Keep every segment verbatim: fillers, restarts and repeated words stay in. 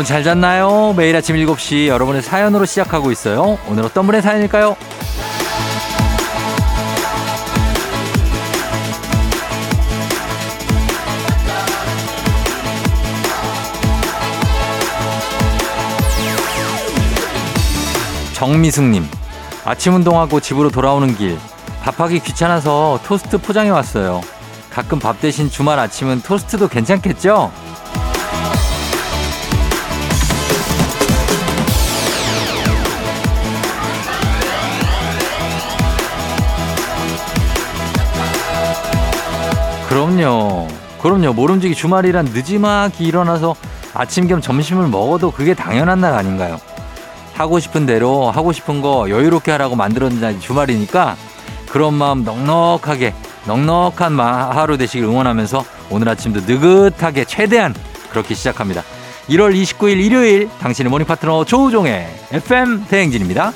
여러분 잘 잤나요? 매일 아침 일곱 시 여러분의 사연으로 시작하고 있어요. 오늘 어떤 분의 사연일까요? 정미숙님, 아침 운동하고 집으로 돌아오는 길 밥하기 귀찮아서 토스트 포장해 왔어요. 가끔 밥 대신 주말 아침은 토스트도 괜찮겠죠? 그럼요. 그럼요. 모름지기 주말이란 늦지막이 일어나서 아침 겸 점심을 먹어도 그게 당연한 날 아닌가요? 하고 싶은 대로 하고 싶은 거 여유롭게 하라고 만들어진 날 주말이니까 그런 마음 넉넉하게 넉넉한 하루 되시길 응원하면서 오늘 아침도 느긋하게 최대한 그렇게 시작합니다. 일월 이십구일 일요일 당신의 모닝 파트너 조우종의 에프엠 대행진입니다.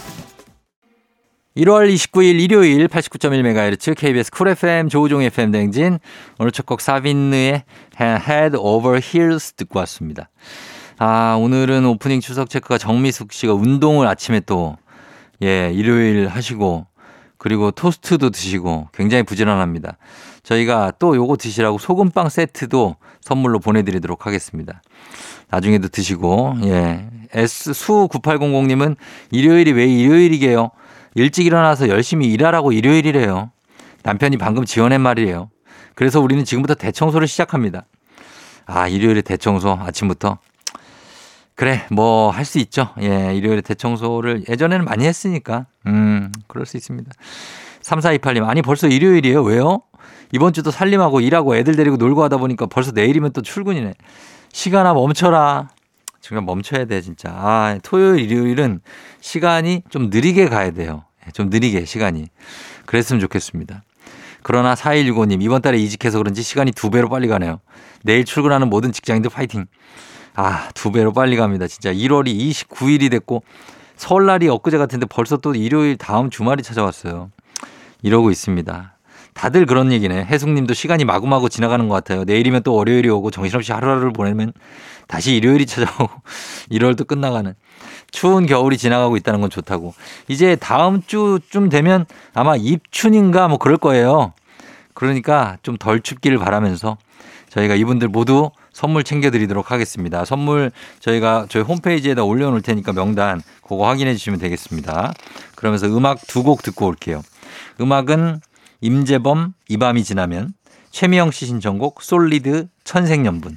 일월 이십구일 일요일 팔십구 점 일 메가헤르츠 케이비에스 쿨 에프엠 조우종의 에프엠 대행진 오늘 첫 곡 사빈느의 Head Over Heels 듣고 왔습니다. 아, 오늘은 오프닝 추석 체크가 정미숙 씨가 운동을 아침에 또, 예, 일요일 하시고, 그리고 토스트도 드시고, 굉장히 부지런합니다. 저희가 또 요거 드시라고 소금빵 세트도 선물로 보내드리도록 하겠습니다. 나중에도 드시고, 예. 에스수구팔공공님은 일요일이 왜 일요일이게요? 일찍 일어나서 열심히 일하라고 일요일이래요. 남편이 방금 지어낸 말이에요. 그래서 우리는 지금부터 대청소를 시작합니다. 아, 일요일에 대청소, 아침부터. 그래, 뭐, 할 수 있죠. 예, 일요일에 대청소를 예전에는 많이 했으니까. 음, 그럴 수 있습니다. 삼사이팔님, 아니, 벌써 일요일이에요? 왜요? 이번 주도 살림하고 일하고 애들 데리고 놀고 하다 보니까 벌써 내일이면 또 출근이네. 시간아, 멈춰라. 지금 멈춰야 돼, 진짜. 아, 토요일, 일요일은 시간이 좀 느리게 가야 돼요. 좀 느리게, 시간이. 그랬으면 좋겠습니다. 그러나 사일육오님, 이번 달에 이직해서 그런지 시간이 두 배로 빨리 가네요. 내일 출근하는 모든 직장인들 파이팅. 아, 두 배로 빨리 갑니다. 진짜 일월이 이십구일이 됐고 설날이 엊그제 같은데 벌써 또 일요일 다음 주말이 찾아왔어요. 이러고 있습니다. 다들 그런 얘기네. 혜숙님도 시간이 마구마구 지나가는 것 같아요. 내일이면 또 월요일이 오고 정신없이 하루하루를 보내면 다시 일요일이 찾아오고 일월도 끝나가는. 추운 겨울이 지나가고 있다는 건 좋다고. 이제 다음 주쯤 되면 아마 입춘인가 뭐 그럴 거예요. 그러니까 좀 덜 춥기를 바라면서 저희가 이분들 모두 선물 챙겨드리도록 하겠습니다. 선물 저희가 저희 홈페이지에다 올려놓을 테니까 명단 그거 확인해 주시면 되겠습니다. 그러면서 음악 두 곡 듣고 올게요. 음악은 임재범 이 밤이 지나면, 최미영 씨 신청곡 솔리드 천생연분.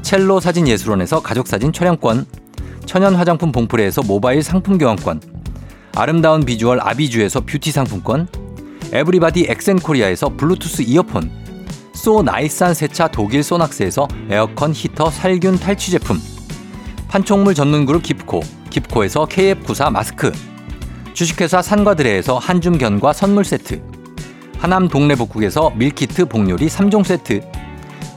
첼로 사진 예술원에서 가족사진 촬영권, 천연 화장품 봉프레에서 모바일 상품 교환권, 아름다운 비주얼 아비주에서 뷰티 상품권, 에브리바디 엑센코리아에서 블루투스 이어폰, 소 나이산 세차 독일 소낙스에서 에어컨 히터 살균 탈취 제품, 판촉물 전문 그룹 깁코 깁코에서 케이에프구사 마스크, 주식회사 산과드레에서 한줌 견과 선물 세트, 하남 동래복국에서 밀키트 복요리 삼 종 세트,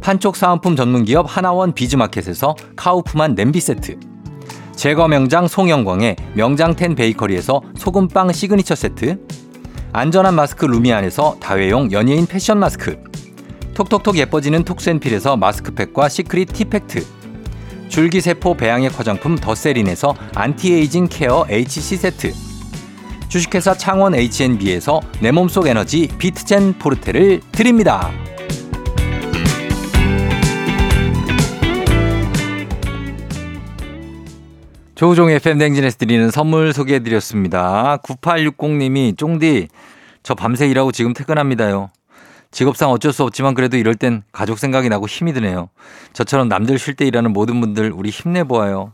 판촉 사은품 전문기업 하나원 비즈마켓에서 카우프만 냄비 세트, 제과 명장 송영광의 명장텐 베이커리에서 소금빵 시그니처 세트, 안전한 마스크 루미안에서 다회용 연예인 패션 마스크, 톡톡톡 예뻐지는 톡센필에서 마스크팩과 시크릿 티팩트, 줄기세포 배양액 화장품 더세린에서 안티에이징 케어 에이치씨 세트, 주식회사 창원 에이치엔비에서 내 몸속 에너지 비트젠 포르테를 드립니다. 조우종 에프엠 댕진에서 드리는 선물 소개해드렸습니다. 구팔육공님이 쫑디 저 밤새 일하고 지금 퇴근합니다요. 직업상 어쩔 수 없지만 그래도 이럴 땐 가족 생각이 나고 힘이 드네요. 저처럼 남들 쉴 때 일하는 모든 분들 우리 힘내보아요.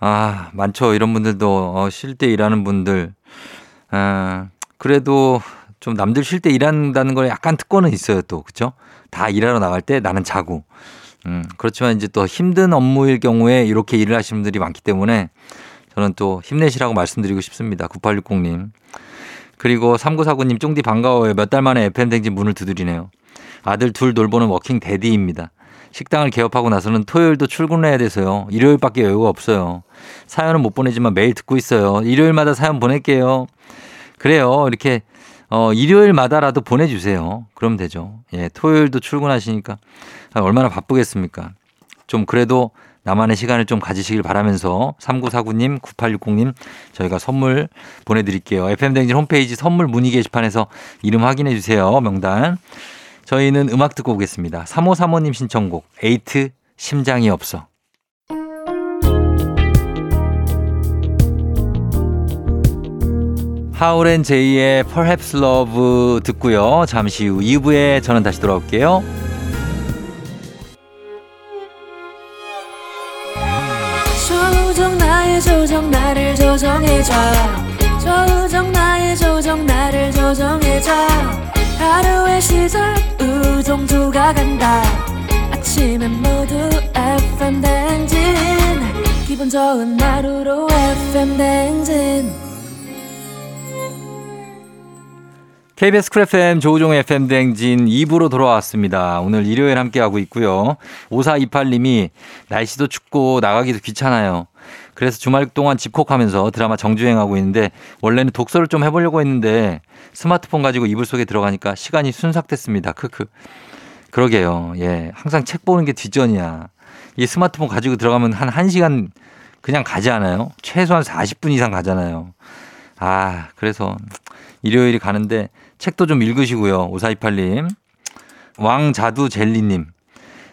아 많죠. 이런 분들도 어, 쉴 때 일하는 분들. 아, 그래도 좀 남들 쉴 때 일한다는 거에 약간 특권은 있어요 또. 그렇죠? 다 일하러 나갈 때 나는 자고. 음, 그렇지만 이제 또 힘든 업무일 경우에 이렇게 일을 하시는 분들이 많기 때문에 저는 또 힘내시라고 말씀드리고 싶습니다. 구팔육공님. 그리고 삼구사구님 쫑디 반가워요. 몇 달 만에 에프엠 댕진 문을 두드리네요. 아들 둘 돌보는 워킹 데디입니다. 식당을 개업하고 나서는 토요일도 출근해야 돼서요. 일요일밖에 여유가 없어요. 사연은 못 보내지만 매일 듣고 있어요. 일요일마다 사연 보낼게요. 그래요. 이렇게 어, 일요일마다라도 보내주세요. 그럼 되죠. 예, 토요일도 출근하시니까 얼마나 바쁘겠습니까. 좀 그래도 나만의 시간을 좀 가지시길 바라면서 삼구사구님, 구팔육공님 저희가 선물 보내드릴게요. 에프엠 댕진 홈페이지 선물 문의 게시판에서 이름 확인해 주세요. 명단. 저희는 음악 듣고 오겠습니다. 삼오삼오님 신청곡 에이트 심장이 없어. 하울앤제이의 Perhaps Love 듣고요. 잠시 후 이 부에 저는 다시 돌아올게요. 조우종 나의 조정 나를 조정해줘. 조우종 나의 조정 나를 조정해줘. 하루의 시절 우종조가 간다. 아침엔 모두 에프엠 댕진. 기분 좋은 하루로 에프엠 댕진. 케이비에스 쿨 에프엠 조우종 에프엠 대행진 이 부로 돌아왔습니다. 오늘 일요일 함께하고 있고요. 오사이팔님이 날씨도 춥고 나가기도 귀찮아요. 그래서 주말 동안 집콕하면서 드라마 정주행하고 있는데 원래는 독서를 좀 해보려고 했는데 스마트폰 가지고 이불 속에 들어가니까 시간이 순삭됐습니다. 크크. 그러게요. 예, 항상 책 보는 게 뒷전이야. 이 스마트폰 가지고 들어가면 한 한 시간 그냥 가지 않아요? 최소한 사십 분 이상 가잖아요. 아 그래서 일요일이 가는데 책도 좀 읽으시고요. 오사이팔님. 왕자두젤리님.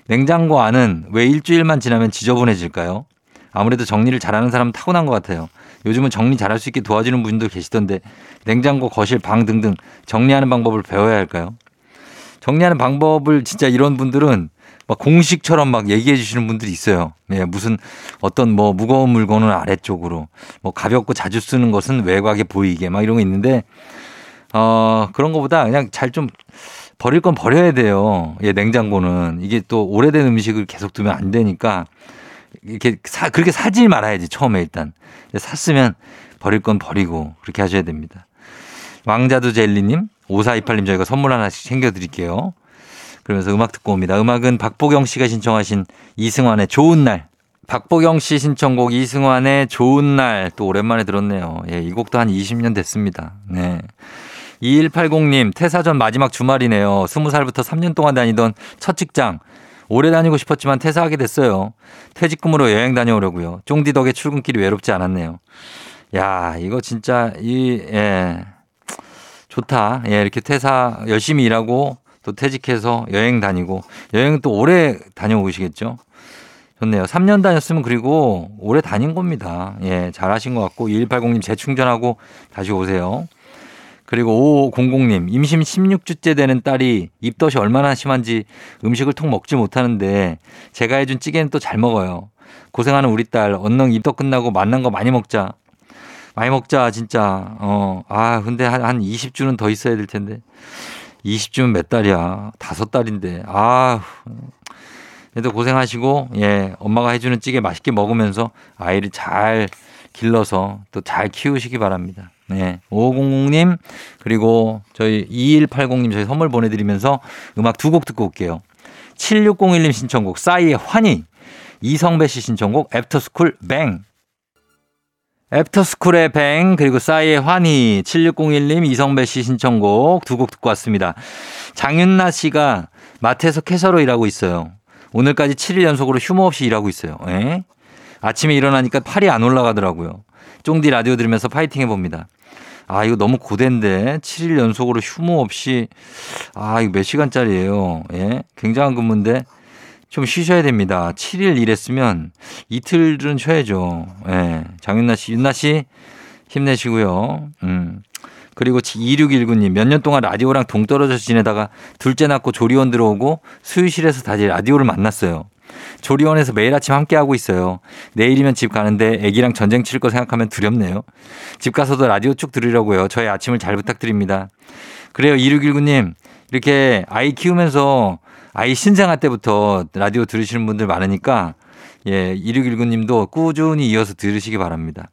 냉장고 안은 왜 일주일만 지나면 지저분해질까요? 아무래도 정리를 잘하는 사람은 타고난 것 같아요. 요즘은 정리 잘할 수 있게 도와주는 분도 계시던데 냉장고, 거실, 방 등등 정리하는 방법을 배워야 할까요? 정리하는 방법을 진짜 이런 분들은 막 공식처럼 막 얘기해 주시는 분들이 있어요. 예, 무슨 어떤 뭐 무거운 물건은 아래쪽으로 뭐 가볍고 자주 쓰는 것은 외곽에 보이게 막 이런 거 있는데 어, 그런 거보다 그냥 잘 좀 버릴 건 버려야 돼요. 예, 냉장고는. 이게 또 오래된 음식을 계속 두면 안 되니까 이렇게 사, 그렇게 사지 말아야지 처음에 일단. 샀으면 버릴 건 버리고 그렇게 하셔야 됩니다. 왕자두 젤리님, 오사이팔님 저희가 선물 하나씩 챙겨드릴게요. 그러면서 음악 듣고 옵니다. 음악은 박보경 씨가 신청하신 이승환의 좋은 날. 박보경 씨 신청곡 이승환의 좋은 날. 또 오랜만에 들었네요. 예, 이 곡도 한 이십 년 됐습니다. 네. 이일팔공님 퇴사전 마지막 주말이네요. 스무 살부터 삼 년 동안 다니던 첫 직장. 오래 다니고 싶었지만 퇴사하게 됐어요. 퇴직금으로 여행 다녀오려고요. 쫑디 덕에 출근길이 외롭지 않았네요. 야, 이거 진짜 이 예. 좋다. 예, 이렇게 퇴사 열심히 일하고 또 퇴직해서 여행 다니고 여행은 또 오래 다녀오시겠죠. 좋네요. 삼 년 다녔으면 그리고 오래 다닌 겁니다. 예, 잘하신 것 같고 이일팔공님 재충전하고 다시 오세요. 그리고 오오공공님 임신 십육 주째 되는 딸이 입덧이 얼마나 심한지 음식을 통 먹지 못하는데 제가 해준 찌개는 또 잘 먹어요. 고생하는 우리 딸 언능 입덧 끝나고 맛난 거 많이 먹자. 많이 먹자 진짜. 어, 아 근데 한, 한 이십 주는 더 있어야 될 텐데. 이십 주면 몇 달이야? 다섯 달인데. 아, 그래도 고생하시고, 예, 엄마가 해주는 찌개 맛있게 먹으면서 아이를 잘 길러서 또 잘 키우시기 바랍니다. 네. 오오공공님, 그리고 저희 이일팔공님 저희 선물 보내드리면서 음악 두 곡 듣고 올게요. 칠육공일님 신청곡, 싸이의 환희. 이성배 씨 신청곡, 애프터스쿨 뱅. 애프터스쿨의 뱅 그리고 싸이의 환희 칠육공일님 이성배 씨 신청곡 두 곡 듣고 왔습니다. 장윤나 씨가 마트에서 캐셔로 일하고 있어요. 오늘까지 칠 일 연속으로 휴무 없이 일하고 있어요. 에? 아침에 일어나니까 팔이 안 올라가더라고요. 쫑디 라디오 들으면서 파이팅 해봅니다. 아 이거 너무 고된데 칠 일 연속으로 휴무 없이 아 이거 몇 시간짜리예요. 예? 굉장한 근무인데 좀 쉬셔야 됩니다. 칠 일 일했으면 이틀은 쉬어야죠. 예. 장윤나 씨, 윤나 씨 힘내시고요. 음. 그리고 이육일구 님, 몇 년 동안 라디오랑 동떨어져 지내다가 둘째 낳고 조리원 들어오고 수유실에서 다시 라디오를 만났어요. 조리원에서 매일 아침 함께하고 있어요. 내일이면 집 가는데 애기랑 전쟁 칠 거 생각하면 두렵네요. 집 가서도 라디오 쭉 들으려고요. 저의 아침을 잘 부탁드립니다. 그래요, 이육일구 님. 이렇게 아이 키우면서 아이 신생아 때부터 라디오 들으시는 분들 많으니까, 예, 이육일구 님도 꾸준히 이어서 들으시기 바랍니다.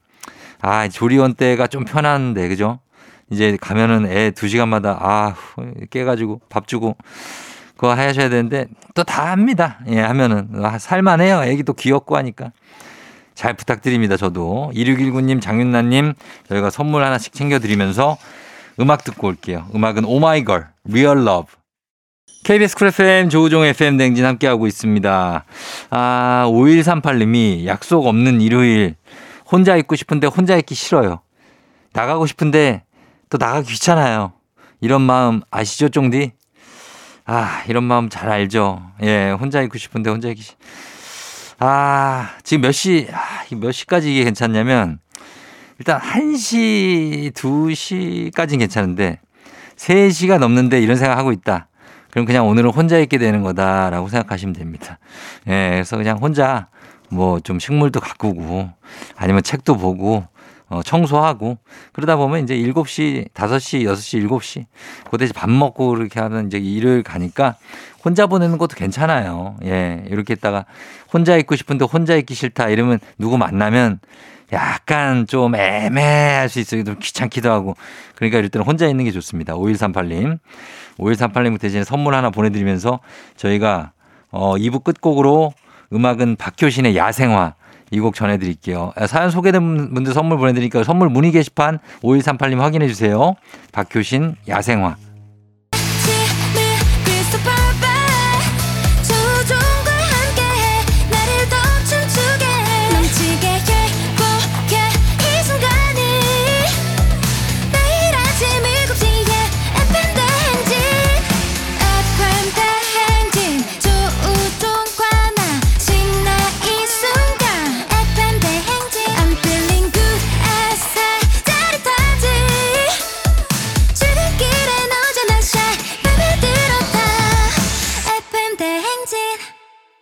아, 조리원 때가 좀 편한데, 그죠? 이제 가면은 애 두 시간마다, 아, 깨가지고 밥 주고, 그거 하셔야 되는데, 또 다 합니다. 예, 하면은. 아, 살만해요. 애기 또 귀엽고 하니까. 잘 부탁드립니다, 저도. 이육일구 님, 장윤나님, 저희가 선물 하나씩 챙겨드리면서 음악 듣고 올게요. 음악은 오 마이 걸, 리얼 러브. 케이비에스 쿨 에프엠 조우종 에프엠 댕진 함께하고 있습니다. 아, 오일삼팔 님이 약속 없는 일요일 혼자 있고 싶은데 혼자 있기 싫어요. 나가고 싶은데 또 나가기 귀찮아요. 이런 마음 아시죠, 쫑디? 아, 이런 마음 잘 알죠. 예, 혼자 있고 싶은데 혼자 있기 싫... 아, 지금 몇 시, 아, 몇 시까지 이게 괜찮냐면 일단 한 시, 두 시까지는 괜찮은데 세 시가 넘는데 이런 생각하고 있다. 그럼 그냥 오늘은 혼자 있게 되는 거다라고 생각하시면 됩니다. 예, 그래서 그냥 혼자 뭐 좀 식물도 가꾸고 아니면 책도 보고 어, 청소하고 그러다 보면 이제 일곱 시, 다섯 시, 여섯 시, 일곱 시 그때 이제 밥 먹고 이렇게 하면 이제 일요일 가니까 혼자 보내는 것도 괜찮아요. 예, 이렇게 있다가 혼자 있고 싶은데 혼자 있기 싫다 이러면 누구 만나면 약간 좀 애매할 수 있어요. 좀 귀찮기도 하고. 그러니까 이럴 때는 혼자 있는 게 좋습니다. 오일삼팔 님. 오일삼팔 님 대신에 선물 하나 보내드리면서 저희가 어, 이 부 끝곡으로 음악은 박효신의 야생화 이 곡 전해드릴게요. 사연 소개된 분들 선물 보내드리니까 선물 문의 게시판 오일삼팔 님 확인해 주세요. 박효신 야생화.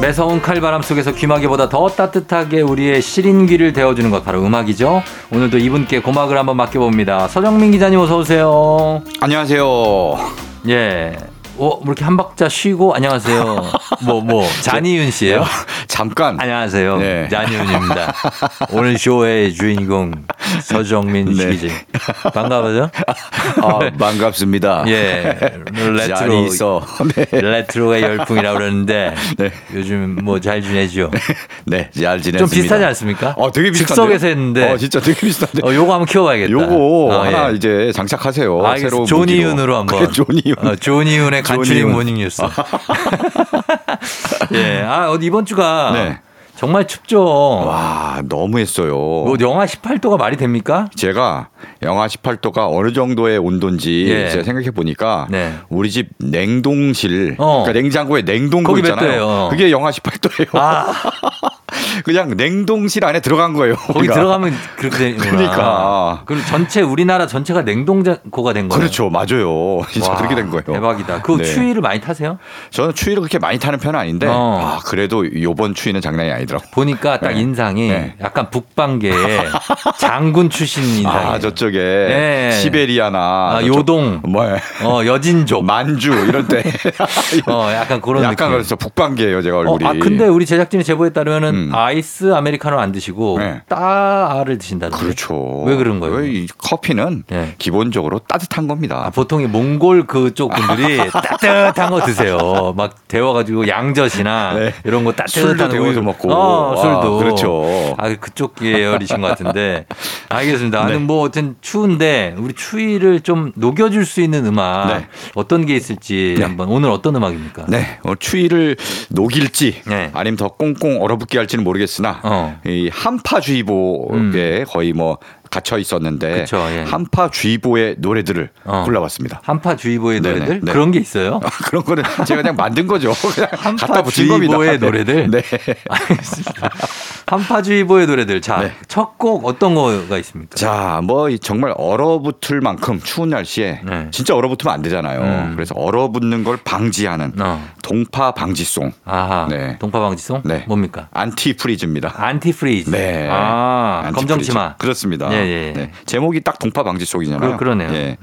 매서운 칼바람 속에서 귀마개보다 더 따뜻하게 우리의 시린 귀를 데워주는 것 바로 음악이죠. 오늘도 이분께 고막을 한번 맡겨봅니다. 서정민 기자님 어서 오세요. 안녕하세요. 예. 어, 이렇게 한 박자 쉬고 안녕하세요. 뭐, 뭐. 잔이윤 씨예요? 잠깐. 안녕하세요. 네. 잔이윤입니다. 오늘 쇼의 주인공 서정민 네. 기자. 반가워요? 아, 반갑습니다. 예. 레트로. 네. 레트로의 열풍이라고 그러는데 네. 요즘 뭐 잘 지내죠? 네. 잘 지냈습니다. 좀 비슷하지 않습니까? 어, 되게 비슷한데. 즉석에서 했는데. 어, 진짜 되게 비슷한데. 어, 요거 한번 키워봐야겠다. 요거 어, 하나 예. 이제 장착하세요. 아, 새로운 존이윤으로 한번. 존이윤. 어, 존이윤의 간추린 모닝뉴스. 예, 아 이번 주가 네. 정말 춥죠. 와, 너무 했어요. 뭐 영하 십팔 도가 말이 됩니까? 제가 영하 십팔 도가 어느 정도의 온도인지 예. 제가 생각해 보니까 네. 우리 집 냉동실, 어. 그러니까 냉장고에 냉동고 있잖아요. 그게 영하 십팔 도예요. 아. 그냥 냉동실 안에 들어간 거예요. 거기 우리가. 들어가면 그렇게 되니까. 그러니까. 그럼 전체 우리나라 전체가 냉동고가 된 거예요. 그렇죠, 맞아요. 진짜 와, 그렇게 된 거예요. 대박이다. 그 네. 추위를 많이 타세요? 저는 추위를 그렇게 많이 타는 편은 아닌데, 어. 아, 그래도 이번 추위는 장난이 아니더라고. 보니까 딱 네. 인상이 네. 약간 북방계의 장군 출신 인상이에요. 아, 저쪽에 네. 시베리아나 아, 요동, 뭐, 어, 여진족, 만주 이런 때. 어, 약간 그런 약간 느낌. 약간 그래서 북방계예요, 제가 얼굴이. 어, 아, 근데 우리 제작진이 제보에 따르면은. 음. 아, 아이스 아메리카노 안 드시고 네. 따아를 드신다는 거예요. 그렇죠. 왜 그런 거예요? 이 커피는 네. 기본적으로 따뜻한 겁니다. 아, 보통 이 몽골 그쪽 분들이 따뜻한 거 드세요. 막 데워가지고 양젖이나 네. 이런 거 따뜻한 데워서 먹고 어, 술도 와, 그렇죠. 아 그쪽 계열이신 것 같은데 알겠습니다. 네. 아니 뭐 어쨌든 추운데 우리 추위를 좀 녹여줄 수 있는 음악 네. 어떤 게 있을지 네. 한번 오늘 어떤 음악입니까? 네, 오늘 추위를 녹일지 네. 아니면 더 꽁꽁 얼어붙게 할지는 모르겠으나 어. 이 한파주의보에 음. 거의 뭐 갇혀 있었는데 그쵸, 예. 한파주의보의 노래들을 어. 골라봤습니다. 한파주의보의 네네, 노래들? 네. 그런 게 있어요? 아, 그런 거는 제가 그냥 만든 거죠. 그냥 갖다 붙인 겁니다. 한파주의보의 노래들? 네. 알겠습니다. 한파주의보의 노래들. 자, 네. 첫 곡 어떤 거가 있습니까? 자, 뭐 정말 얼어붙을 만큼 추운 날씨에 네. 진짜 얼어붙으면 안 되잖아요. 음. 그래서 얼어붙는 걸 방지하는 어. 동파 방지송. 아하. 네. 동파 방지송? 네. 뭡니까? 안티프리즈입니다. 안티프리즈. 네. 아, 안티프리즈. 검정치마. 그렇습니다. 네. 예, 예. 네. 제목이 딱 동파 방지송이잖아요. 그러네요. 예. 예.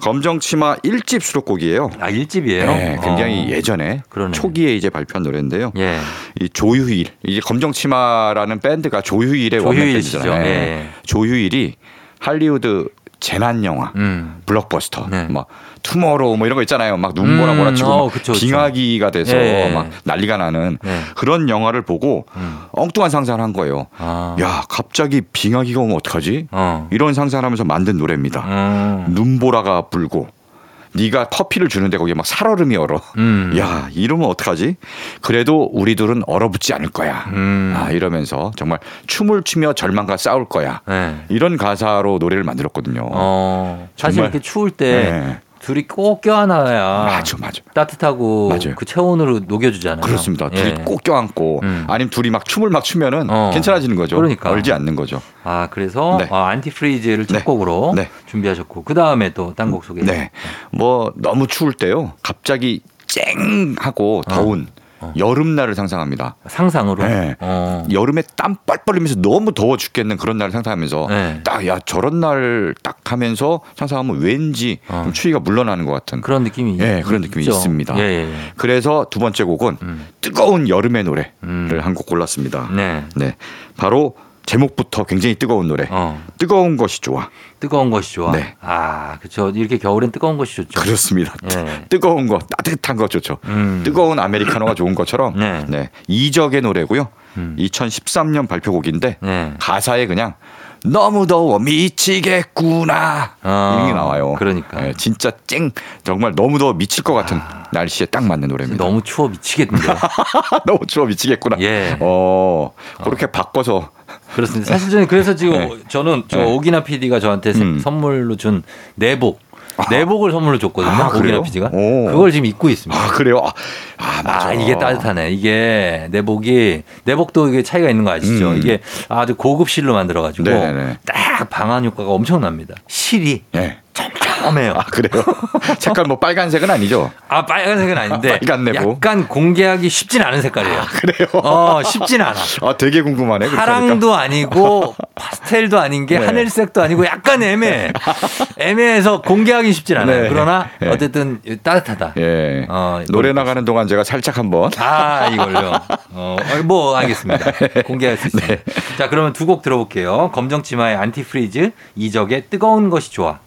검정치마 일 집 수록곡이에요. 아, 일 집이에요? 네, 굉장히 어. 예전에 그러네. 초기에 이제 발표한 노래인데요. 예. 이 조유일, 이게 검정치마라는 밴드가 조유일의 원맨 밴드잖아요. 예. 예. 조유일이 할리우드 재난 영화, 음. 블록버스터, 네. 막 투머로우 뭐 이런 거 있잖아요. 막 눈보라 몰아치고 음, 어, 그쵸, 빙하기가 그쵸. 돼서 예, 예. 막 난리가 나는 예. 그런 영화를 보고 음. 엉뚱한 상상을 한 거예요. 아. 야, 갑자기 빙하기가 오면 어떡하지? 어. 이런 상상을 하면서 만든 노래입니다. 음. 눈보라가 불고 네가 커피를 주는데 거기에 막 살얼음이 얼어. 음. 야, 이러면 어떡하지? 그래도 우리 둘은 얼어붙지 않을 거야. 음. 아, 이러면서 정말 춤을 추며 절망과 싸울 거야. 네. 이런 가사로 노래를 만들었거든요. 어, 사실 정말, 이렇게 추울 때 네. 둘이 꼭 껴안아야 맞아, 맞아. 따뜻하고 맞아요. 그 체온으로 녹여주잖아요. 그렇습니다. 예. 둘이 꼭 껴안고 음. 아니면 둘이 막 춤을 막 추면은 어. 괜찮아지는 거죠. 그러니까. 얼지 않는 거죠. 아 그래서 네. 아, 안티프리즈를 첫 네. 곡으로 네. 준비하셨고 그 다음에 또 딴 곡 소개. 네. 뭐 너무 추울 때요. 갑자기 쨍 하고 더운. 어. 여름날을 상상합니다. 상상으로? 네. 어. 여름에 땀 뻘뻘 흘리면서 너무 더워 죽겠는 그런 날을 상상하면서 네. 딱, 야, 저런 날 딱 하면서 상상하면 왠지 어. 추위가 물러나는 것 같은 그런 느낌이 네, 있, 그런 느낌이 있죠. 있습니다. 예, 예, 예. 그래서 두 번째 곡은 음. 뜨거운 여름의 노래를 음. 한 곡 골랐습니다. 네. 네. 바로 제목부터 굉장히 뜨거운 노래. 어. 뜨거운 것이 좋아. 뜨거운 것이 좋아. 네. 아, 그렇죠. 이렇게 겨울엔 뜨거운 것이 좋죠. 그렇습니다. 네. 뜨거운 거, 따뜻한 거 좋죠. 음. 뜨거운 아메리카노가 좋은 것처럼 네. 네. 이적의 노래고요. 음. 이천십삼 년 발표곡인데 네. 가사에 그냥 너무 더워 미치겠구나 어, 이런 게 나와요. 그러니까 네, 진짜 쨍 정말 너무 더워 미칠 것 같은 아, 날씨에 딱 맞는 노래입니다. 너무 추워 미치겠는데. 너무 추워 미치겠구나. 예. 어 그렇게 어. 바꿔서. 그렇습니다. 사실 저는 그래서 지금 네. 저는 저 오기나 피디가 저한테 음. 선물로 준 내복. 내복을 선물로 줬거든요. 아, 오기나 피디가 그걸 지금 입고 있습니다. 아 그래요? 아, 아, 맞아. 아 이게 따뜻하네. 이게 내복이 내복도 이게 차이가 있는 거 아시죠? 음. 이게 아주 고급 실로 만들어가지고 네네. 딱 방한 효과가 엄청납니다. 실이 네. 쫌쫌해요. 아 그래요? 색깔 뭐 빨간색은 아니죠? 아 빨간색은 아닌데 빨간 내복. 약간 공개하기 쉽진 않은 색깔이에요. 아, 그래요? 어 쉽진 않아. 아 되게 궁금하네. 파랑도 그러니까. 아니고 파스텔도 아닌 게 네. 하늘색도 아니고 약간 애매해. 애매해서 공개하기 쉽진 않아요. 네. 그러나 어쨌든 네. 따뜻하다. 네. 어, 노래 나가는 동안 제가 살짝 한번 아 이걸요. 어, 뭐 알겠습니다. 공개할 수 있습니다. 네. 자 그러면 두 곡 들어볼게요. 검정치마의 안티프리즈, 이적의 뜨거운 것이 좋아.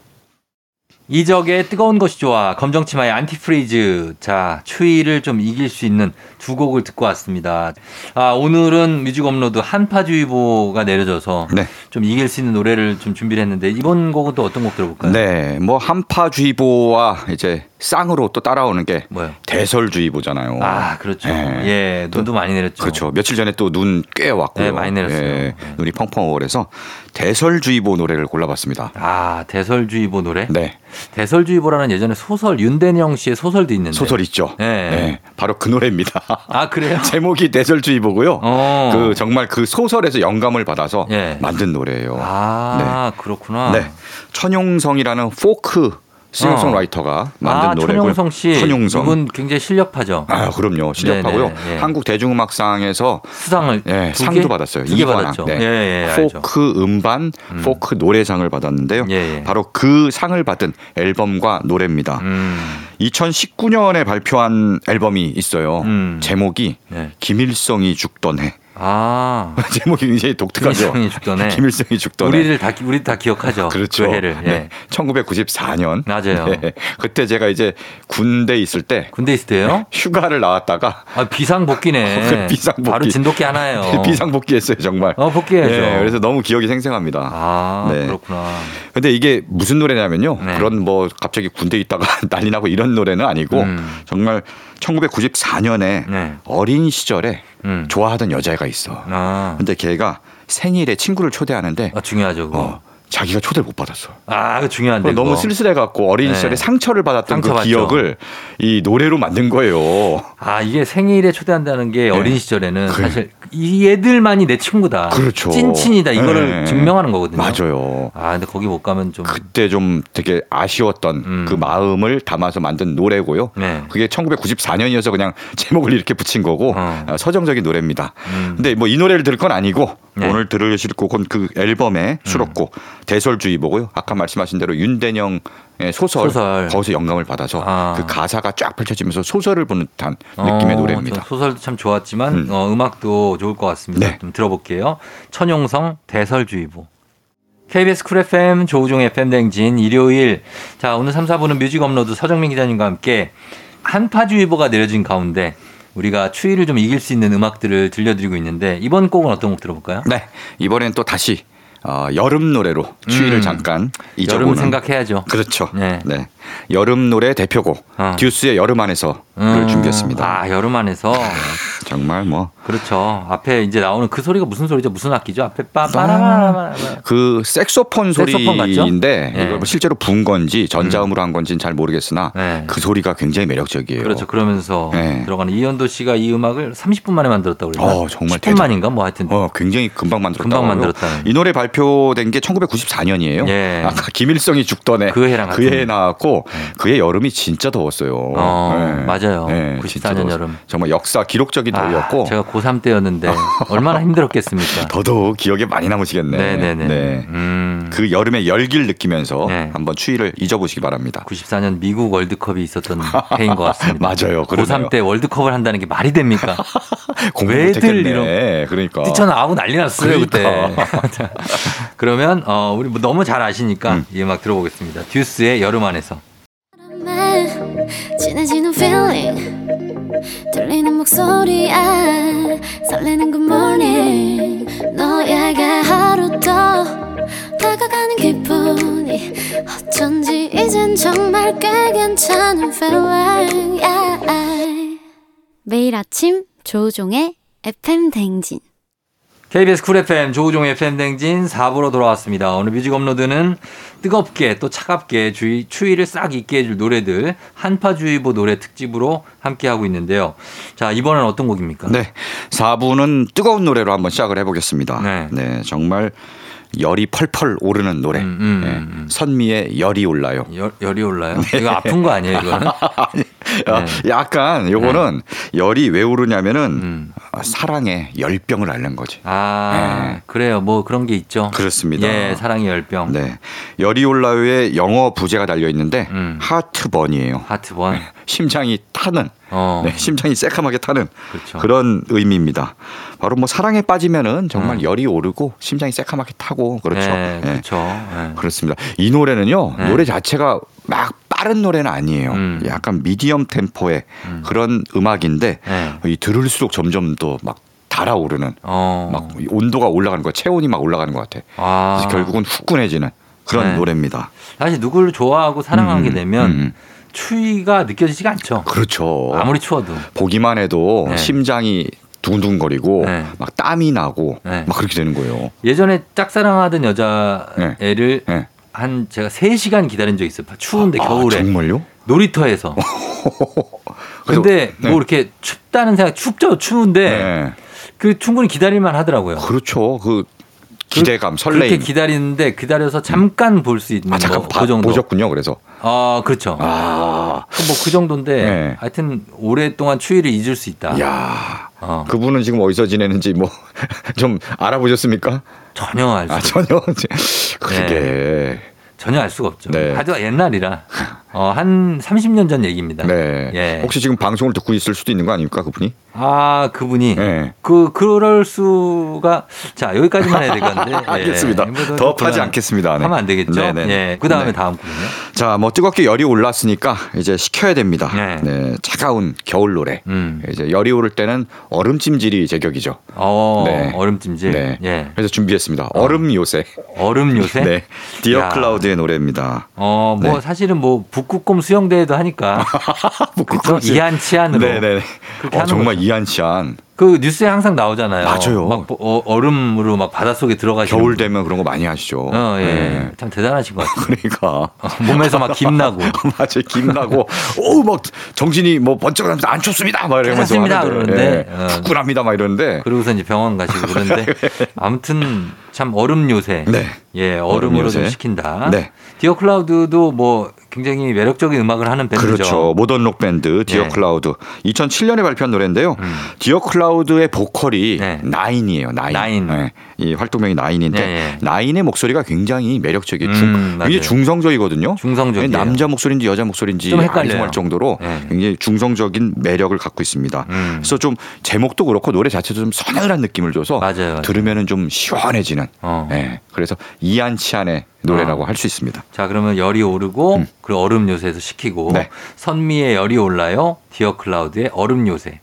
이적의 뜨거운 것이 좋아, 검정치마의 안티프리즈. 자, 추위를 좀 이길 수 있는 두 곡을 듣고 왔습니다. 아, 오늘은 뮤직 업로드 한파주의보가 내려져서 네. 좀 이길 수 있는 노래를 좀 준비를 했는데 이번 곡은 또 어떤 곡 들어볼까요? 네, 뭐 한파주의보와 이제 쌍으로 또 따라오는 게 뭐요? 대설주의보잖아요. 아, 그렇죠. 네. 예, 눈도 많이 내렸죠. 그렇죠. 며칠 전에 또 눈 꽤 왔고요. 네, 많이 내렸어요. 예, 눈이 펑펑 오래서 대설주의보 노래를 골라봤습니다. 아, 대설주의보 노래? 네. 대설주의보라는 예전에 소설 윤대영 씨의 소설도 있는데 소설 있죠. 네, 네. 바로 그 노래입니다. 아 그래요? 제목이 대설주의보고요. 어. 그 정말 그 소설에서 영감을 받아서 네. 만든 노래예요. 아 네. 그렇구나. 네, 천용성이라는 포크 싱어송라이터가 어. 만든 아, 노래고요. 천용성 씨, 천용성. 이분 굉장히 실력파죠. 아 그럼요, 실력파고요. 네네, 예. 한국 대중음악상에서 수상을 네, 상도 개? 받았어요. 이게 받았죠. 네. 예, 예, 포크 알죠. 음반, 음. 포크 노래상을 받았는데요. 예, 예. 바로 그 상을 받은 앨범과 노래입니다. 음. 이천십구 년에 발표한 앨범이 있어요. 음. 제목이 예. 김일성이 죽던 해. 아 제목이 굉장히 독특하죠. 김일성이 죽더네. 김일성이 죽더네. 우리를 다 우리 다 기억하죠. 그렇죠. 그 해를. 예. 네. 천구백구십사 년. 맞아요. 네. 그때 제가 이제 군대 있을 때. 군대 있을 때요? 휴가를 나왔다가. 아 비상 복귀네. 비상 복귀. 바로 진돗개 하나요. 비상 복귀했어요 정말. 어 복귀해야죠. 네. 그래서 너무 기억이 생생합니다. 아 네. 그렇구나. 근데 이게 무슨 노래냐면요. 네. 그런 뭐 갑자기 군대 있다가 난리 나고 이런 노래는 아니고 음. 정말 천구백구십사 년에 네. 어린 시절에. 음. 좋아하던 여자애가 있어. 아. 근데 걔가 생일에 친구를 초대하는데 아, 중요하죠. 어, 자기가 초대를 못 받았어. 아, 그 중요한데. 너무 그거. 쓸쓸해갖고 어린 시절에 네. 상처를 받았던 상처 그 받죠. 기억을 이 노래로 만든 거예요. 아, 이게 생일에 초대한다는 게 네. 어린 시절에는 그래. 사실 이 애들만이 내 친구다. 그렇죠. 찐친이다. 이거를 네. 증명하는 거거든요. 맞아요. 아, 근데 거기 못 가면 좀. 그때 좀 되게 아쉬웠던 음. 그 마음을 담아서 만든 노래고요. 네. 그게 천구백구십사 년이어서 그냥 제목을 이렇게 붙인 거고 어. 서정적인 노래입니다. 음. 근데 뭐 이 노래를 들을 건 아니고 네. 오늘 들으실 곡은 그 앨범에 수록곡 음. 대설주의보고요. 아까 말씀하신 대로 윤대녕의 소설, 소설. 거기서 영감을 받아서 아. 그 가사가 쫙 펼쳐지면서 소설을 보는 듯한 느낌의 어, 노래입니다. 소설도 참 좋았지만 음. 어, 음악도 좋을 것 같습니다. 네. 좀 들어볼게요. 천용성 대설주의보. 케이비에스 쿨 에프엠 조우종 에프엠 댕진 일요일. 자 오늘 삼, 사 부는 뮤직 업로드 서정민 기자님과 함께 한파주의보가 내려진 가운데 우리가 추위를 좀 이길 수 있는 음악들을 들려드리고 있는데 이번 곡은 어떤 곡 들어볼까요? 네. 이번엔 또 다시 어, 여름 노래로 추위를 음. 잠깐 잊어보는. 여름 생각해야죠. 그렇죠. 네. 네. 여름 노래 대표곡 어. 듀스의 여름 안에서를 음. 준비했습니다. 아 여름 안에서 아, 정말 뭐 그렇죠. 앞에 이제 나오는 그 소리가 무슨 소리죠? 무슨 악기죠? 앞에 빠빠라라라 그 색소폰 소리인데 네. 이걸 실제로 부은 건지 전자음으로 한 건지는 잘 모르겠으나 네. 그 소리가 굉장히 매력적이에요. 그렇죠. 그러면서 네. 들어가는 이현도 씨가 이 음악을 삼십 분 만에 만들었다고 그랬나요? 어, 정말 십 분 만인가 뭐 하여튼 어, 굉장히 금방 만들었다고. 만들었다. 이 노래 발표된 게 천구백구십사 년이에요. 네. 아까 김일성이 죽던 해 그 해랑 같은 그 해에 나왔고 네. 그해 여름이 진짜 더웠어요. 어, 네. 맞아요. 네, 구십사 년 여름 정말 역사 기록적인 더위였고 아, 제가 고삼 때였는데 얼마나 힘들었겠습니까. 더더욱 기억에 많이 남으시겠네. 네네네. 네. 음. 그 여름의 열기를 느끼면서 네. 한번 추위를 잊어보시기 바랍니다. 구십사 년 미국 월드컵이 있었던 해인 것 같습니다. 맞아요. 고삼 때 월드컵을 한다는 게 말이 됩니까? 왜들 이런 그러니까 뛰쳐나오고 난리 났어요 그러니까. 그때. 그러면 어, 우리 뭐 너무 잘 아시니까 음. 이 음악 들어보겠습니다. 듀스의 여름 안에서. 진해지는 feeling 들리는 목소리야 설레는 good morning 너에게 하루 더 다가가는 기분이 어쩐지 이젠 정말 꽤 괜찮은 feeling yeah. 매일 아침 조우종의 에프엠 댕진 케이비에스 쿨 에프엠 조우종의 에프엠 댕진 사 부로 돌아왔습니다. 오늘 뮤직 업로드는 뜨겁게 또 차갑게 주의, 추위를 싹 잊게 해줄 노래들 한파주의보 노래 특집으로 함께하고 있는데요. 자 이번엔 어떤 곡입니까? 네, 사 부는 뜨거운 노래로 한번 시작을 해보겠습니다. 네, 네 정말 열이 펄펄 오르는 노래 음, 음, 네. 음. 선미의 열이 올라요. 열, 열이 올라요? 네. 이거 아픈 거 아니에요 이거는? 네. 약간 요거는 네. 열이 왜 오르냐면은 음. 사랑의 열병을 앓는 거지. 아 네. 그래요. 뭐 그런 게 있죠. 그렇습니다. 예, 사랑의 열병. 네. 열이 올라요의 영어 부제가 달려 있는데 음. 하트번이에요. 하트번. 심장이 타는. 어. 네, 심장이 새카맣게 타는 그렇죠. 그런 의미입니다. 바로 뭐 사랑에 빠지면은 정말 음. 열이 오르고 심장이 새카맣게 타고 그렇죠. 네, 그렇죠. 네. 네. 그렇습니다. 이 노래는요 네. 노래 자체가 막 빠른 노래는 아니에요. 음. 약간 미디엄 템포의 음. 그런 음악인데 네. 이 들을수록 점점 더 막 달아오르는 어. 막 온도가 올라가는 거야. 체온이 막 올라가는 것 같아. 아. 그래서 결국은 후끈해지는 그런 네. 노래입니다. 사실 누구를 좋아하고 사랑하게 음. 되면. 음. 추위가 느껴지지가 않죠. 그렇죠. 아무리 추워도 보기만 해도 네. 심장이 두근두근거리고 네. 막 땀이 나고 네. 막 그렇게 되는 거예요. 예전에 짝사랑하던 여자애를 네. 네. 한 제가 세 시간 기다린 적이 있어요. 추운데 아, 겨울에. 아, 정말요? 놀이터에서. 근데 네. 뭐 이렇게 춥다는 생각 춥죠. 추운데 네. 그 충분히 기다릴만 하더라고요. 그렇죠. 그 기대감, 설레임. 그렇게 기다리는데 기다려서 잠깐 볼 수 있는 아, 잠깐 거, 바, 그 정도. 보셨군요. 그래서. 아, 그렇죠. 아. 뭐 그 정도인데 네. 하여튼 오랫동안 추위를 잊을 수 있다. 야. 어. 그분은 지금 어디서 지내는지 뭐 좀 알아보셨습니까? 전혀 알죠. 아, 전혀. 그게 네. 전혀 알 수가 없죠. 네. 아주 옛날이라. 어, 한 삼십 년 전 얘기입니다. 네. 예. 혹시 지금 방송을 듣고 있을 수도 있는 거 아닙니까, 그분이? 아, 그분이? 네. 그, 그럴 수가. 자, 여기까지만 해야 되겠는데. 예. 알겠습니다. 예. 더 파지 않겠습니다. 네. 하면 안 되겠죠? 네네. 예. 그 다음에 네. 다음 곡은요? 자, 뭐 뜨겁게 열이 올랐으니까 이제 식혀야 됩니다. 네. 네. 차가운 겨울 노래. 음. 이제 열이 오를 때는 얼음찜질이 제격이죠. 어, 네. 얼음찜질. 네. 예. 그래서 준비했습니다. 얼음 요새. 얼음 요새? 네. 디어 야. 클라우드의 노래입니다. 어, 뭐 네. 사실은 뭐 북극곰 수영대회도 하니까 북극곰 이한치안으로 네네. 어, 정말 이한치안. 그 뉴스에 항상 나오잖아요. 맞아요. 막 어, 얼음으로 막 바닷속에 들어가시는. 겨울 되면 그런 거 많이 하시죠. 어, 예. 네. 참 대단하신 것 같아요. 그러니까. 몸에서 막 김나고. 맞아요. 김나고. 오, 막 정신이 뭐 번쩍하면서 안 춥습니다. 막 이러면서. 춥습니다. 그러는데. 춥구랍니다. 막 이러는데. 그러고서 이제 병원 가시고 그러는데. 아무튼 참 얼음 요새. 네. 예, 얼음으로 좀 시킨다. 네. 디어 클라우드도 뭐 굉장히 매력적인 음악을 하는 밴드죠. 그렇죠. 모던록 밴드 디어 네. 클라우드. 이천칠 년에 발표한 노래인데요. 음. 디어 클라우드의 보컬이 네. 나인이에요. 나인. 나인. 네. 이 활동명이 나인인데 네, 네. 나인의 목소리가 굉장히 매력적이에요. 음, 굉장히 중성적이거든요. 중성적이에요. 남자 목소리인지 여자 목소리인지 헷갈릴 정도로 네. 굉장히 중성적인 매력을 갖고 있습니다. 음. 그래서 좀 제목도 그렇고 노래 자체도 좀 서늘한 느낌을 줘서 맞아요, 맞아요. 들으면 좀 시원해지는. 어. 네. 그래서 이안치안의 노래라고 아. 할 수 있습니다. 자, 그러면 열이 오르고 음. 그리고 얼음 요새에서 식히고 네. 선미의 열이 올라요. 디어 클라우드의 얼음 요새.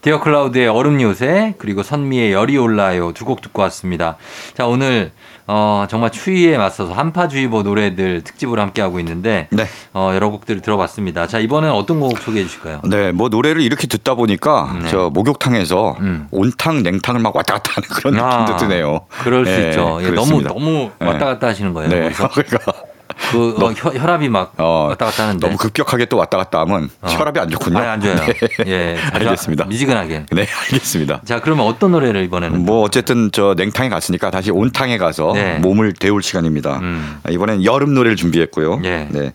디어 클라우드의 얼음 요새 그리고 선미의 열이 올라요. 두 곡 듣고 왔습니다. 자, 오늘 어, 정말 추위에 맞서서 한파주의보 노래들 특집으로 함께하고 있는데 네. 어, 여러 곡들을 들어봤습니다. 자, 이번엔 어떤 곡 소개해 주실까요? 네, 뭐 노래를 이렇게 듣다 보니까 네. 저 목욕탕에서 음. 온탕 냉탕을 막 왔다 갔다 하는 그런 아, 느낌도 드네요. 그럴 수 네, 있죠. 예, 너무 너무 네. 왔다 갔다 하시는 거예요. 네. 그러니까. 그 어, 혈, 혈압이 막 어, 왔다 갔다 하는데 너무 급격하게 또 왔다 갔다 하면 어. 혈압이 안 좋군요. 아니, 안 좋아요. 네. 예, 알겠습니다. 미지근하게. 네, 알겠습니다. 자, 그러면 어떤 노래를 이번에는? 뭐 어쨌든 저 냉탕에 갔으니까 다시 온탕에 가서 네. 몸을 데울 시간입니다. 음. 이번엔 여름 노래를 준비했고요. 네. 네.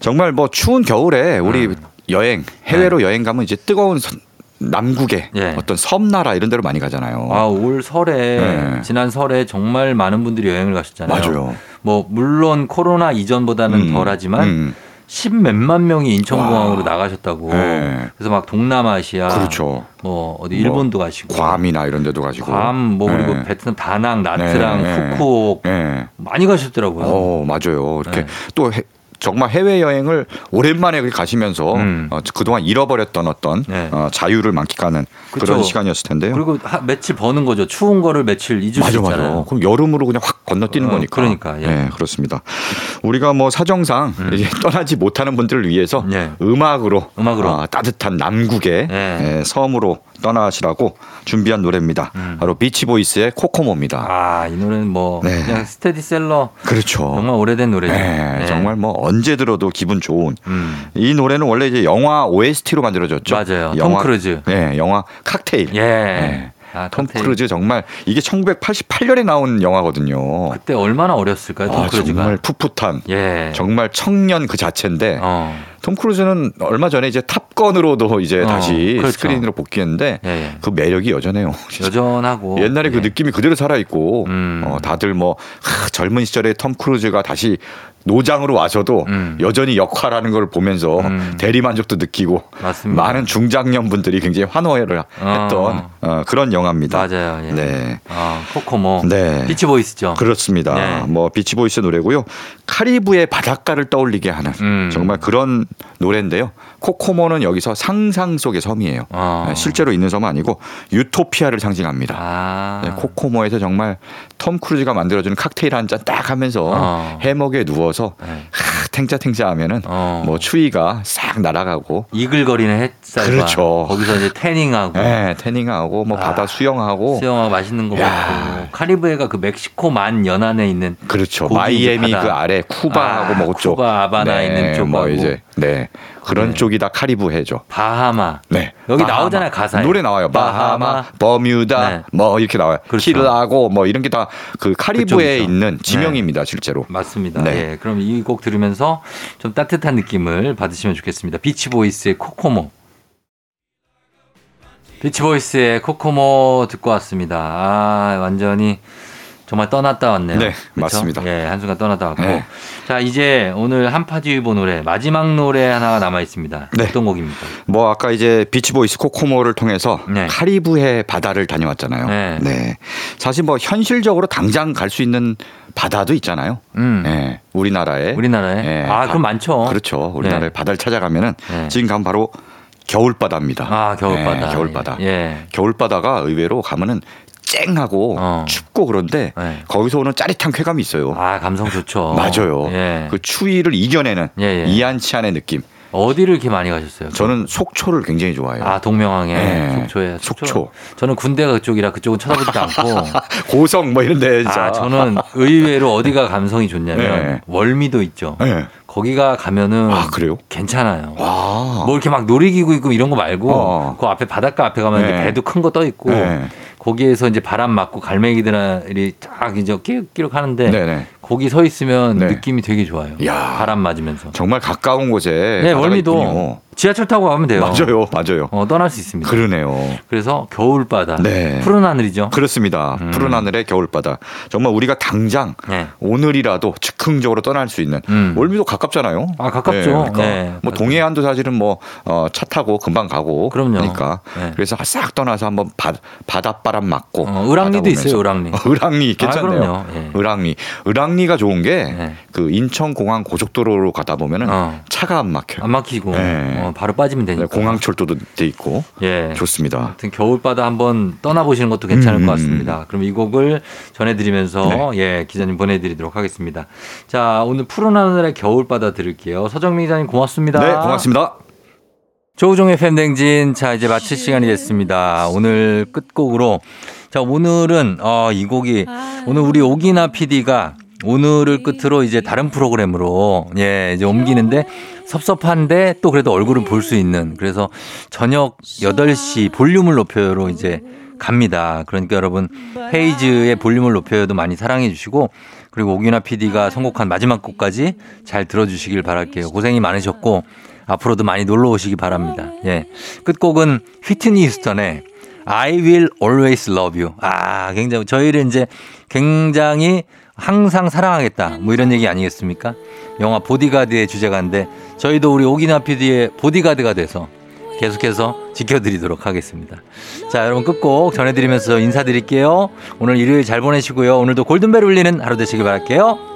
정말 뭐 추운 겨울에 우리 음. 여행 해외로 네. 여행 가면 이제 뜨거운 선, 남극의 예. 어떤 섬나라 이런 데로 많이 가잖아요. 아, 올 설에 네. 지난 설에 정말 많은 분들이 여행을 가셨잖아요. 맞아요. 뭐 물론 코로나 이전보다는 음, 덜하지만 음. 십몇만 명이 인천공항으로 와. 나가셨다고. 네. 그래서 막 동남아시아, 그렇죠. 뭐 어디 일본도 뭐 가시고, 괌이나 이런 데도 가시고, 괌, 뭐 그리고 네. 베트남 다낭, 나트랑, 네. 후쿠옥 네. 많이 가셨더라고요. 어, 맞아요. 이렇게 네. 또. 해, 정말 해외여행을 오랜만에 가시면서 음. 어, 그동안 잃어버렸던 어떤 네. 어, 자유를 만끽하는 그쵸. 그런 시간이었을 텐데요. 그리고 하, 며칠 버는 거죠. 추운 거를 며칠 잊을 수 있잖아요. 그럼 여름으로 그냥 확 건너뛰는 어, 거니까. 그러니까. 예. 네, 그렇습니다. 우리가 뭐 사정상 음. 이제 떠나지 못하는 분들을 위해서 네. 음악으로, 음악으로. 어, 따뜻한 남국의 네. 네, 섬으로 떠나시라고 준비한 노래입니다. 음. 바로 비치 보이스의 코코모입니다. 아, 이 노래는 뭐 네. 그냥 스테디셀러. 그렇죠. 정말 오래된 노래죠. 네, 네. 정말 뭐 언제 들어도 기분 좋은 음. 이 노래는 원래 이제 영화 오에스티로 만들어졌죠. 맞아요. 영화, 톰 크루즈. 네, 영화 칵테일. 예. 네. 아, 톰 칵테일. 크루즈 정말 이게 천구백팔십팔 년에 나온 영화거든요. 그때 얼마나 어렸을까요, 톰 아, 크루즈가? 정말 풋풋한. 예. 정말 청년 그 자체인데. 어. 톰 크루즈는 얼마 전에 이제 탑건으로도 이제 어, 다시 그렇죠. 스크린으로 복귀했는데 예. 그 매력이 여전해요. 여전하고 옛날에 예. 그 느낌이 그대로 살아 있고 음. 어, 다들 뭐 하, 젊은 시절에 톰 크루즈가 다시 노장으로 와서도 음. 여전히 역할하는 걸 보면서 음. 대리만족도 느끼고 맞습니다. 많은 중장년 분들이 굉장히 환호를 어. 했던 어, 그런 영화입니다. 맞아요. 예. 네, 어, 코코모. 네, 비치 보이스죠. 그렇습니다. 네. 뭐 비치 보이스 노래고요. 카리브의 바닷가를 떠올리게 하는 음. 정말 그런 노래인데요. 코코모는 여기서 상상 속의 섬이에요. 어. 실제로 있는 섬은 아니고 유토피아를 상징합니다. 아. 네, 코코모에서 정말 톰 크루즈가 만들어주는 칵테일 한 잔 딱 하면서 어. 해먹에 누워서 네. 하, 탱자탱자하면은 어. 뭐 추위가 싹 날아가고 이글거리는 햇살과 그렇죠. 거기서 이제 태닝하고 네, 태닝하고 뭐 아. 바다 수영하고 수영하고 맛있는 거 먹고 카리브해가 그 멕시코만 연안에 있는 그렇죠. 마이애미 바다. 그 아래 쿠바하고 아, 뭐 그쪽 쿠바 아바나 네, 있는 쪽하고 뭐 이제 네. 그런 네. 쪽이 다 카리브해죠. 바하마. 네. 여기 바하마. 나오잖아요, 가사에. 노래 나와요. 바하마, 바하마 버뮤다, 네. 뭐 이렇게 나와요. 그렇죠. 키라고 뭐 이런 게 다 그 카리브해에 그쵸, 그쵸. 있는 지명입니다, 네. 실제로. 맞습니다. 네. 네. 그럼 이 곡 들으면서 좀 따뜻한 느낌을 받으시면 좋겠습니다. 비치보이스의 코코모. 비치보이스의 코코모 듣고 왔습니다. 아, 완전히. 정말 떠났다 왔네요. 네, 그쵸? 맞습니다. 예, 한순간 떠났다 왔고. 네. 자, 이제 오늘 한파지휘보 노래 마지막 노래 하나가 남아 있습니다. 네. 어떤 곡입니까? 뭐 아까 이제 비치 보이스 코코모를 통해서 네. 카리브해 바다를 다녀왔잖아요. 네. 네. 사실 뭐 현실적으로 당장 갈 수 있는 바다도 있잖아요. 음. 네. 우리나라에. 우리나라에. 네. 아, 그럼 많죠. 그렇죠. 우리나라에 네. 바다를 찾아가면은 네. 지금 가면 바로 겨울바다입니다. 아, 겨울바다. 네, 겨울바다. 예. 겨울바다가 의외로 가면은 쨍하고 어. 춥고 그런데 네. 거기서 오는 짜릿한 쾌감이 있어요. 아, 감성 좋죠. 맞아요. 예. 그 추위를 이겨내는 예, 예. 이안치안의 느낌. 어디를 이렇게 많이 가셨어요? 저는 속초를 굉장히 좋아해요. 아, 동명항에 네. 속초에 속초. 속초. 저는 군대가 그쪽이라 그쪽은 쳐다보지도 않고 고성 뭐 이런데. 진짜. 아, 저는 의외로 어디가 감성이 좋냐면 네. 월미도 있죠. 네. 거기가 가면은 아, 그래요? 괜찮아요. 와. 뭐 이렇게 막 놀이기구 있고 이런 거 말고 어. 그 앞에 바닷가 앞에 가면 네. 이제 배도 큰 거 떠 있고 네. 거기에서 이제 바람 맞고 갈매기들이 쫙 이제 끼룩끼룩 하는데. 네네. 거기 서 있으면 네. 느낌이 되게 좋아요. 야, 바람 맞으면서. 정말 가까운 곳에. 네, 월미도 있군요. 지하철 타고 가면 돼요. 맞아요, 맞아요. 어, 떠날 수 있습니다. 그러네요. 그래서 겨울바다. 네. 푸른 하늘이죠. 그렇습니다. 음. 푸른 하늘의 겨울바다. 정말 우리가 당장 네. 오늘이라도 즉흥적으로 떠날 수 있는. 음. 월미도 가깝잖아요. 아, 가깝죠. 네, 그러니까 네. 뭐 동해안도 사실은 뭐 차 타고 금방 가고. 그럼요. 그러니까 네. 그래서 싹 떠나서 한번 바, 바닷바람 맞고. 어, 을왕리도 있어요. 을왕리. 어, 을왕리 괜찮네요. 아, 네. 을왕리. 을왕리 가 좋은 게 그 네. 인천공항 고속도로로 가다 보면은 어. 차가 안 막혀요. 안 막히고 네. 어, 바로 빠지면 되니까. 네, 공항철도도 돼 있고 예. 좋습니다. 아무튼 겨울바다 한번 떠나보시는 것도 괜찮을 음. 것 같습니다. 그럼 이 곡을 전해드리면서 네. 예, 기자님 보내드리도록 하겠습니다. 자, 오늘 푸른 하늘의 겨울바다 들을게요. 서정민 기자님 고맙습니다. 네, 고맙습니다. 조우종의 팬댕진. 자, 이제 마칠 시간이 됐습니다. 오늘 끝곡으로 자, 오늘은 어, 이 곡이 오늘 우리 오기나 피디가 오늘을 끝으로 이제 다른 프로그램으로 예, 이제 옮기는데 섭섭한데 또 그래도 얼굴을 볼 수 있는 그래서 저녁 여덟 시 볼륨을 높여요로 이제 갑니다. 그러니까 여러분 헤이즈의 볼륨을 높여요도 많이 사랑해 주시고 그리고 오기나 피디가 선곡한 마지막 곡까지 잘 들어주시길 바랄게요. 고생이 많으셨고 앞으로도 많이 놀러 오시기 바랍니다. 예. 끝곡은 휘트니 휴스턴의 I will always love you. 아, 굉장히 저희를 이제 굉장히 항상 사랑하겠다 뭐 이런 얘기 아니겠습니까? 영화 보디가드의 주제가인데 저희도 우리 오기나 피디의 보디가드가 돼서 계속해서 지켜드리도록 하겠습니다. 자, 여러분 끝곡 전해드리면서 인사드릴게요. 오늘 일요일 잘 보내시고요. 오늘도 골든벨 울리는 하루 되시길 바랄게요.